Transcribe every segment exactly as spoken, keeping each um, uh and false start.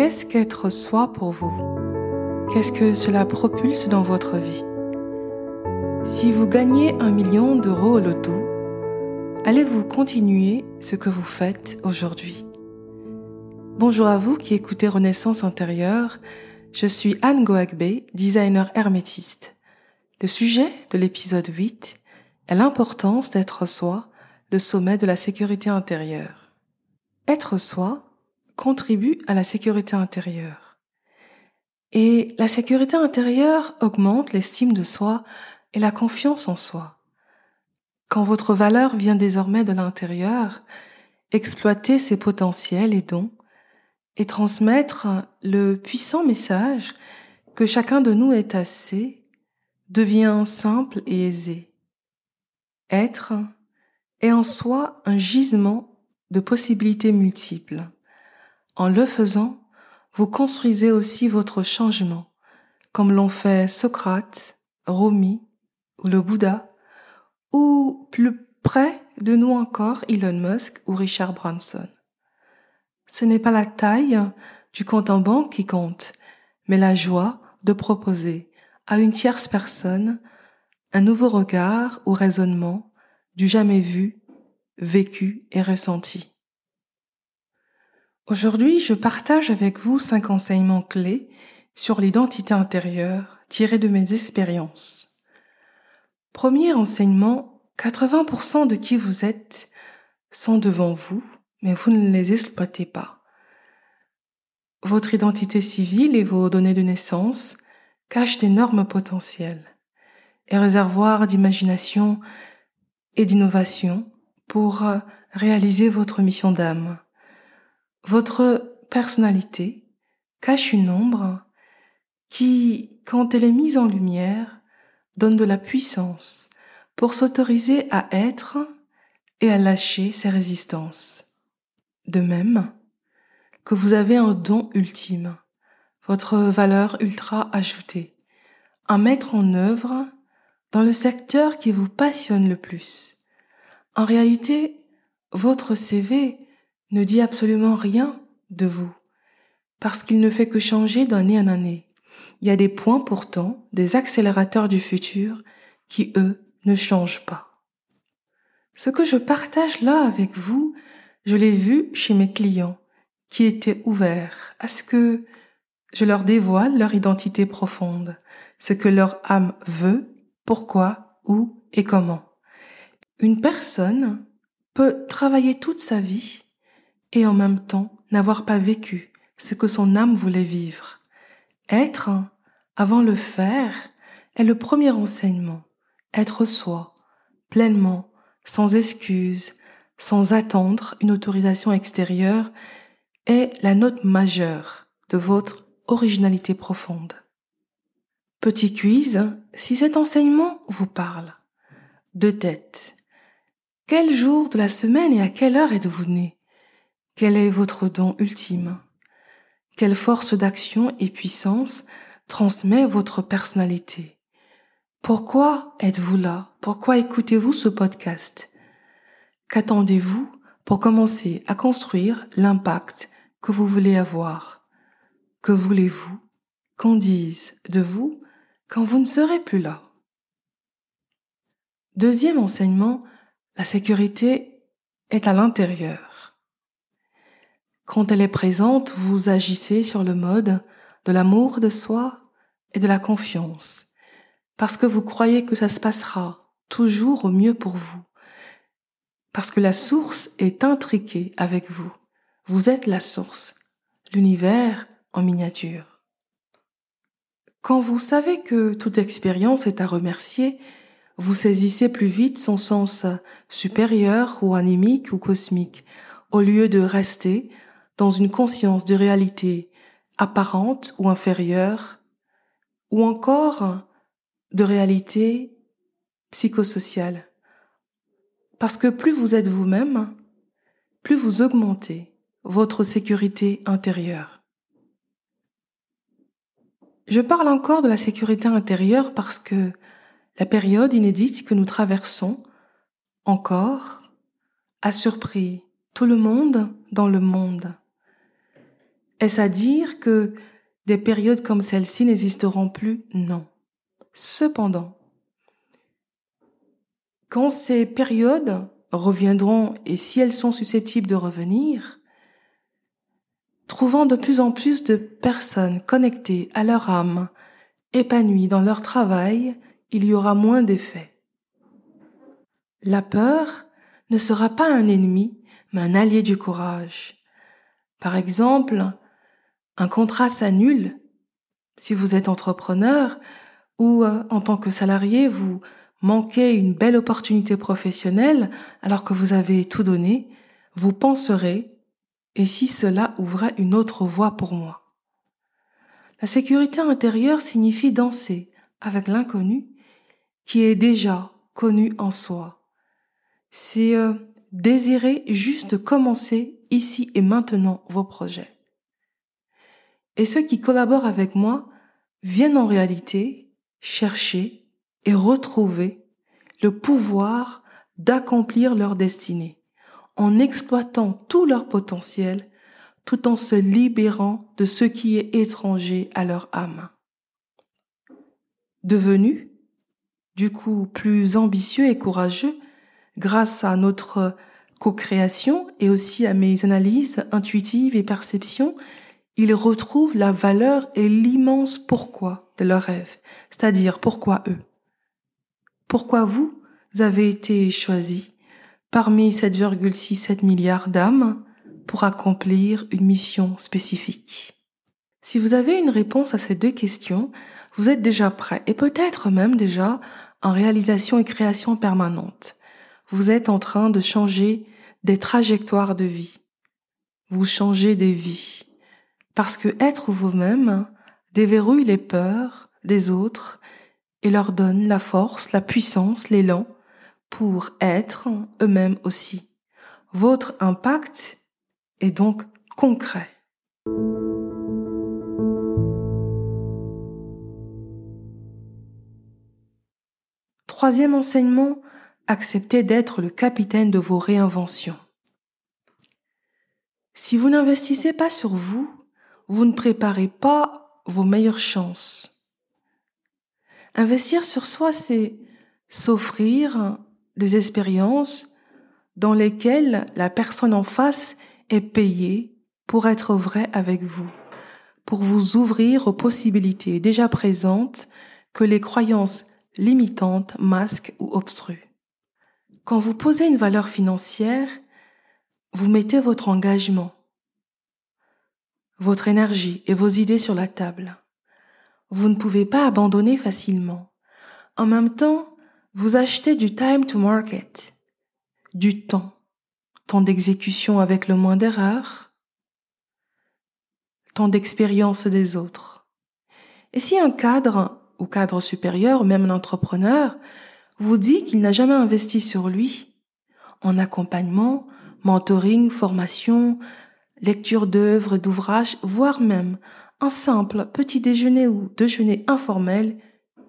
Qu'est-ce qu'être soi pour vous? Qu'est-ce que cela propulse dans votre vie? Si vous gagnez un million d'euros au loto, allez-vous continuer ce que vous faites aujourd'hui? Bonjour à vous qui écoutez Renaissance Intérieure, je suis Anne Goagbe, designer hermétiste. Le sujet de l'épisode huit est l'importance d'être soi, le sommet de la sécurité intérieure. Être soi contribue à la sécurité intérieure. Et la sécurité intérieure augmente l'estime de soi et la confiance en soi. Quand votre valeur vient désormais de l'intérieur, exploiter ses potentiels et dons et transmettre le puissant message que chacun de nous est assez devient simple et aisé. Être est en soi un gisement de possibilités multiples. En le faisant, vous construisez aussi votre changement, comme l'ont fait Socrate, Rumi ou le Bouddha, ou plus près de nous encore Elon Musk ou Richard Branson. Ce n'est pas la taille du compte en banque qui compte, mais la joie de proposer à une tierce personne un nouveau regard ou raisonnement du jamais vu, vécu et ressenti. Aujourd'hui, je partage avec vous cinq enseignements clés sur l'identité intérieure tirés de mes expériences. Premier enseignement, quatre-vingts pour cent de qui vous êtes sont devant vous, mais vous ne les exploitez pas. Votre identité civile et vos données de naissance cachent d'énormes potentiels et réservoirs d'imagination et d'innovation pour réaliser votre mission d'âme. Votre personnalité cache une ombre qui, quand elle est mise en lumière, donne de la puissance pour s'autoriser à être et à lâcher ses résistances. De même que vous avez un don ultime, votre valeur ultra ajoutée, à mettre en œuvre dans le secteur qui vous passionne le plus. En réalité, votre C V ne dit absolument rien de vous, parce qu'il ne fait que changer d'année en année. Il y a des points pourtant, des accélérateurs du futur, qui eux ne changent pas. Ce que je partage là avec vous, je l'ai vu chez mes clients, qui étaient ouverts à ce que je leur dévoile leur identité profonde, ce que leur âme veut, pourquoi, où et comment. Une personne peut travailler toute sa vie, et en même temps n'avoir pas vécu ce que son âme voulait vivre. Être, avant le faire, est le premier enseignement. Être soi, pleinement, sans excuse, sans attendre une autorisation extérieure, est la note majeure de votre originalité profonde. Petit quiz, si cet enseignement vous parle. De tête, quel jour de la semaine et à quelle heure êtes-vous né? Quel est votre don ultime? Quelle force d'action et puissance transmet votre personnalité? Pourquoi êtes-vous là? Pourquoi écoutez-vous ce podcast? Qu'attendez-vous pour commencer à construire l'impact que vous voulez avoir? Que voulez-vous qu'on dise de vous quand vous ne serez plus là? Deuxième enseignement, la sécurité est à l'intérieur. Quand elle est présente, vous agissez sur le mode de l'amour de soi et de la confiance, parce que vous croyez que ça se passera toujours au mieux pour vous, parce que la source est intriquée avec vous. Vous êtes la source, l'univers en miniature. Quand vous savez que toute expérience est à remercier, vous saisissez plus vite son sens supérieur ou animique ou cosmique, au lieu de rester dans une conscience de réalité apparente ou inférieure, ou encore de réalité psychosociale. Parce que plus vous êtes vous-même, plus vous augmentez votre sécurité intérieure. Je parle encore de la sécurité intérieure parce que la période inédite que nous traversons encore a surpris tout le monde dans le monde. Est-ce à dire que des périodes comme celle-ci n'existeront plus? Non. Cependant, quand ces périodes reviendront, et si elles sont susceptibles de revenir, trouvant de plus en plus de personnes connectées à leur âme, épanouies dans leur travail, il y aura moins d'effets. La peur ne sera pas un ennemi, mais un allié du courage. Par exemple, un contrat s'annule. Si vous êtes entrepreneur ou euh, en tant que salarié, vous manquez une belle opportunité professionnelle alors que vous avez tout donné, vous penserez « et si cela ouvrait une autre voie pour moi ?» La sécurité intérieure signifie danser avec l'inconnu qui est déjà connu en soi. C'est euh, désirer juste commencer ici et maintenant vos projets. Et ceux qui collaborent avec moi viennent en réalité chercher et retrouver le pouvoir d'accomplir leur destinée en exploitant tout leur potentiel tout en se libérant de ce qui est étranger à leur âme. Devenus, du coup, plus ambitieux et courageux grâce à notre co-création et aussi à mes analyses intuitives et perceptions, ils retrouvent la valeur et l'immense pourquoi de leurs rêves, c'est-à-dire pourquoi eux. Pourquoi vous avez été choisis parmi sept virgule six sept milliards d'âmes pour accomplir une mission spécifique? Si vous avez une réponse à ces deux questions, vous êtes déjà prêt et peut-être même déjà en réalisation et création permanente. Vous êtes en train de changer des trajectoires de vie. Vous changez des vies. Parce que être vous-même déverrouille les peurs des autres et leur donne la force, la puissance, l'élan pour être eux-mêmes aussi. Votre impact est donc concret. Troisième enseignement, acceptez d'être le capitaine de vos réinventions. Si vous n'investissez pas sur vous, vous ne préparez pas vos meilleures chances. Investir sur soi, c'est s'offrir des expériences dans lesquelles la personne en face est payée pour être vraie avec vous, pour vous ouvrir aux possibilités déjà présentes que les croyances limitantes masquent ou obstruent. Quand vous posez une valeur financière, vous mettez votre engagement, votre énergie et vos idées sur la table. Vous ne pouvez pas abandonner facilement. En même temps, vous achetez du time to market, du temps, temps d'exécution avec le moins d'erreurs, temps d'expérience des autres. Et si un cadre ou cadre supérieur, même un entrepreneur, vous dit qu'il n'a jamais investi sur lui, en accompagnement, mentoring, formation, lecture d'œuvres, d'ouvrages, voire même un simple petit déjeuner ou déjeuner informel,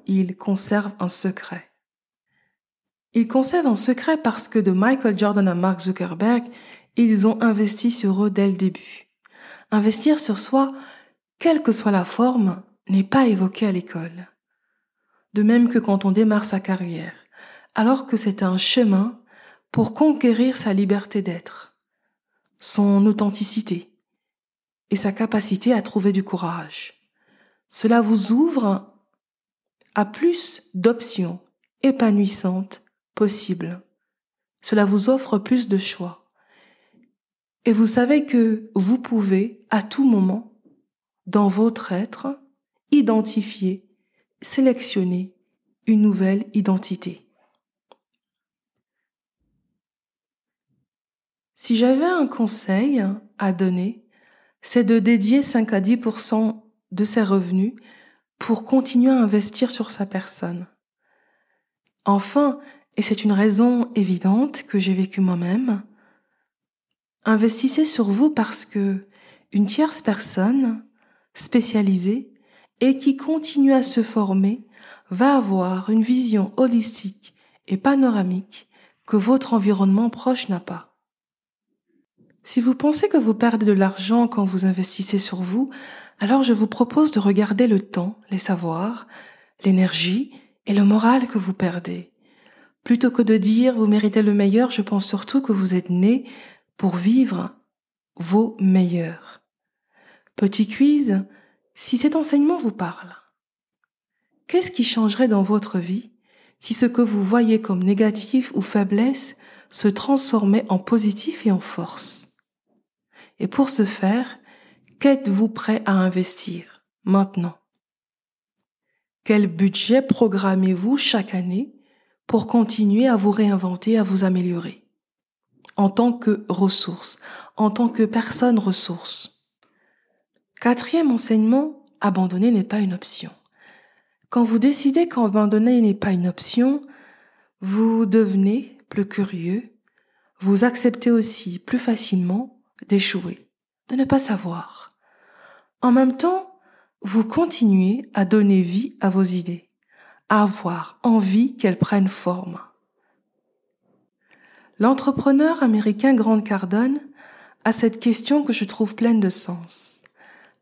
il conserve un secret. Il conserve un secret parce que de Michael Jordan à Mark Zuckerberg, ils ont investi sur eux dès le début. Investir sur soi, quelle que soit la forme, n'est pas évoqué à l'école. De même que quand on démarre sa carrière, alors que c'est un chemin pour conquérir sa liberté d'être, son authenticité et sa capacité à trouver du courage. Cela vous ouvre à plus d'options épanouissantes possibles. Cela vous offre plus de choix. Et vous savez que vous pouvez, à tout moment, dans votre être, identifier, sélectionner une nouvelle identité. Si j'avais un conseil à donner, c'est de dédier cinq à dix pour cent de ses revenus pour continuer à investir sur sa personne. Enfin, et c'est une raison évidente que j'ai vécue moi-même, investissez sur vous parce que une tierce personne spécialisée et qui continue à se former va avoir une vision holistique et panoramique que votre environnement proche n'a pas. Si vous pensez que vous perdez de l'argent quand vous investissez sur vous, alors je vous propose de regarder le temps, les savoirs, l'énergie et le moral que vous perdez. Plutôt que de dire « vous méritez le meilleur », je pense surtout que vous êtes né pour vivre vos meilleurs. Petit quiz, si cet enseignement vous parle, qu'est-ce qui changerait dans votre vie si ce que vous voyez comme négatif ou faiblesse se transformait en positif et en force ? Et pour ce faire, qu'êtes-vous prêt à investir maintenant ? Quel budget programmez-vous chaque année pour continuer à vous réinventer, à vous améliorer ? En tant que ressource, en tant que personne ressource. Quatrième enseignement, abandonner n'est pas une option. Quand vous décidez qu'abandonner n'est pas une option, vous devenez plus curieux, vous acceptez aussi plus facilement d'échouer, de ne pas savoir. En même temps, vous continuez à donner vie à vos idées, à avoir envie qu'elles prennent forme. L'entrepreneur américain Grant Cardone a cette question que je trouve pleine de sens.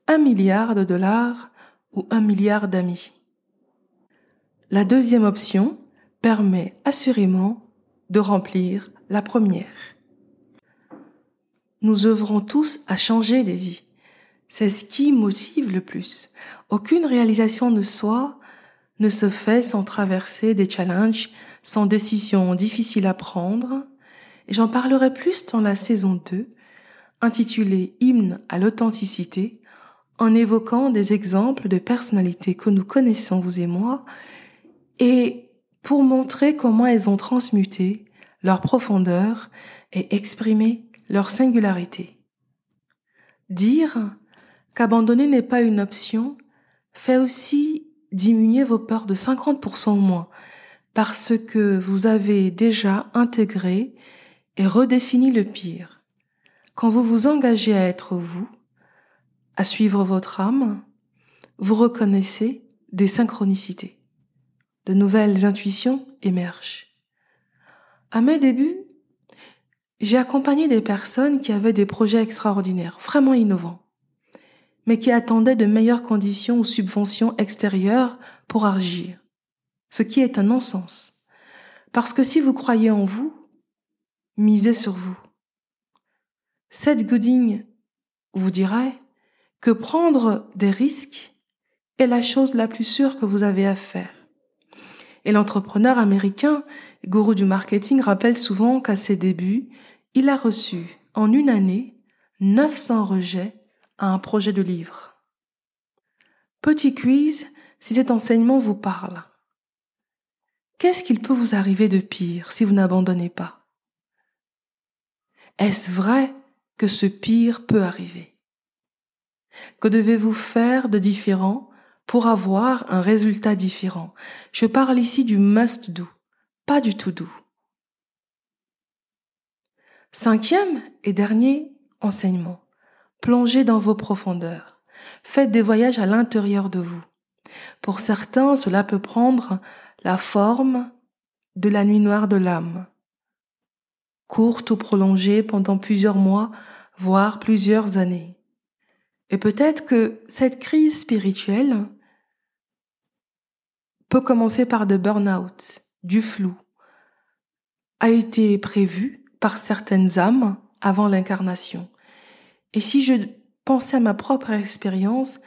Un milliard de dollars ou un milliard d'amis? La deuxième option permet assurément de remplir la première. Nous œuvrons tous à changer des vies. C'est ce qui motive le plus. Aucune réalisation de soi ne se fait sans traverser des challenges, sans décisions difficiles à prendre. Et j'en parlerai plus dans la saison deux, intitulée « Hymne à l'authenticité », en évoquant des exemples de personnalités que nous connaissons, vous et moi, et pour montrer comment elles ont transmuté leur profondeur et exprimé leur singularité. Dire qu'abandonner n'est pas une option fait aussi diminuer vos peurs de cinquante pour cent au moins, parce que vous avez déjà intégré et redéfini le pire. Quand vous vous engagez à être vous, à suivre votre âme, vous reconnaissez des synchronicités. De nouvelles intuitions émergent. À mes débuts, j'ai accompagné des personnes qui avaient des projets extraordinaires, vraiment innovants, mais qui attendaient de meilleures conditions ou subventions extérieures pour agir, ce qui est un non-sens. Parce que si vous croyez en vous, misez sur vous. Seth Godin vous dirait que prendre des risques est la chose la plus sûre que vous avez à faire. Et l'entrepreneur américain, gourou du marketing, rappelle souvent qu'à ses débuts, il a reçu, en une année, neuf cents rejets à un projet de livre. Petit quiz, si cet enseignement vous parle. Qu'est-ce qu'il peut vous arriver de pire si vous n'abandonnez pas ? Est-ce vrai que ce pire peut arriver ? Que devez-vous faire de différent ? Pour avoir un résultat différent. Je parle ici du must do, pas du to do. Cinquième et dernier enseignement. Plongez dans vos profondeurs. Faites des voyages à l'intérieur de vous. Pour certains, cela peut prendre la forme de la nuit noire de l'âme. Courte ou prolongée pendant plusieurs mois, voire plusieurs années. Et peut-être que cette crise spirituelle peut commencer par de burn-out, du flou, a été prévu par certaines âmes avant l'incarnation. Et si je pensais à ma propre expérience,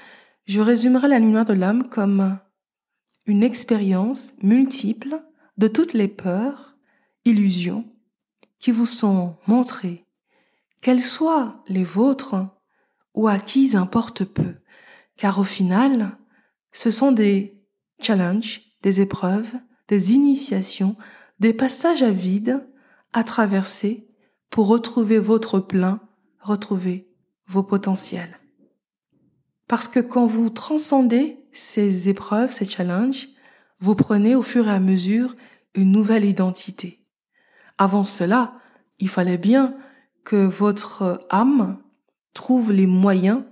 je résumerais la nuit noire de l'âme comme une expérience multiple de toutes les peurs, illusions qui vous sont montrées, qu'elles soient les vôtres ou acquises importe peu, car au final, ce sont des challenges, des épreuves, des initiations, des passages à vide à traverser pour retrouver votre plein, retrouver vos potentiels. Parce que quand vous transcendez ces épreuves, ces challenges, vous prenez au fur et à mesure une nouvelle identité. Avant cela, il fallait bien que votre âme trouve les moyens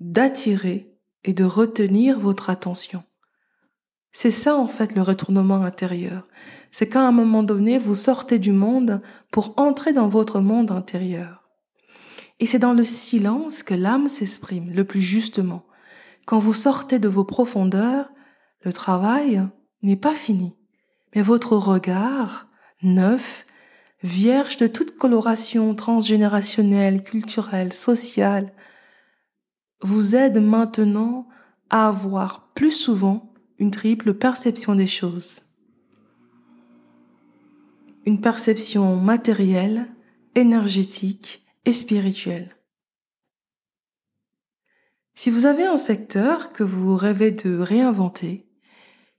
d'attirer et de retenir votre attention. C'est ça en fait le retournement intérieur. C'est qu'à un moment donné, vous sortez du monde pour entrer dans votre monde intérieur. Et c'est dans le silence que l'âme s'exprime le plus justement. Quand vous sortez de vos profondeurs, le travail n'est pas fini. Mais votre regard, neuf, vierge de toute coloration transgénérationnelle, culturelle, sociale, vous aide maintenant à avoir plus souvent une triple perception des choses. Une perception matérielle, énergétique et spirituelle. Si vous avez un secteur que vous rêvez de réinventer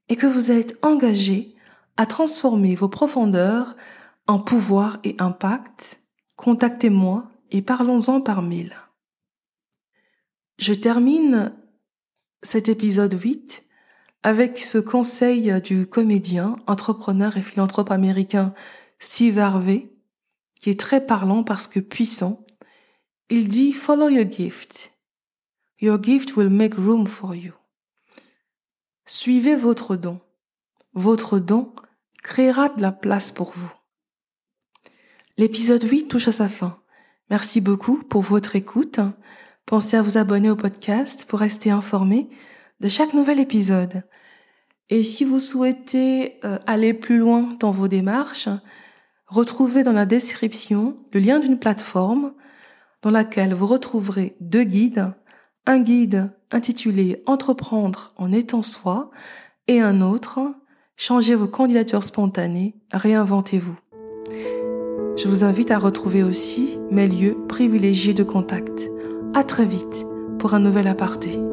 et que vous êtes engagé à transformer vos profondeurs en pouvoir et impact, contactez-moi et parlons-en par mail. Je termine cet épisode huit avec ce conseil du comédien, entrepreneur et philanthrope américain Steve Harvey, qui est très parlant parce que puissant. Il dit « Follow your gift. Your gift will make room for you. » Suivez votre don. Votre don créera de la place pour vous. L'épisode huit touche à sa fin. Merci beaucoup pour votre écoute. Pensez à vous abonner au podcast pour rester informé de chaque nouvel épisode. Et si vous souhaitez euh, aller plus loin dans vos démarches, retrouvez dans la description le lien d'une plateforme dans laquelle vous retrouverez deux guides, un guide intitulé « Entreprendre en étant soi » et un autre « Changez vos candidatures spontanées, réinventez-vous ». Je vous invite à retrouver aussi mes lieux privilégiés de contact. À très vite pour un nouvel aparté.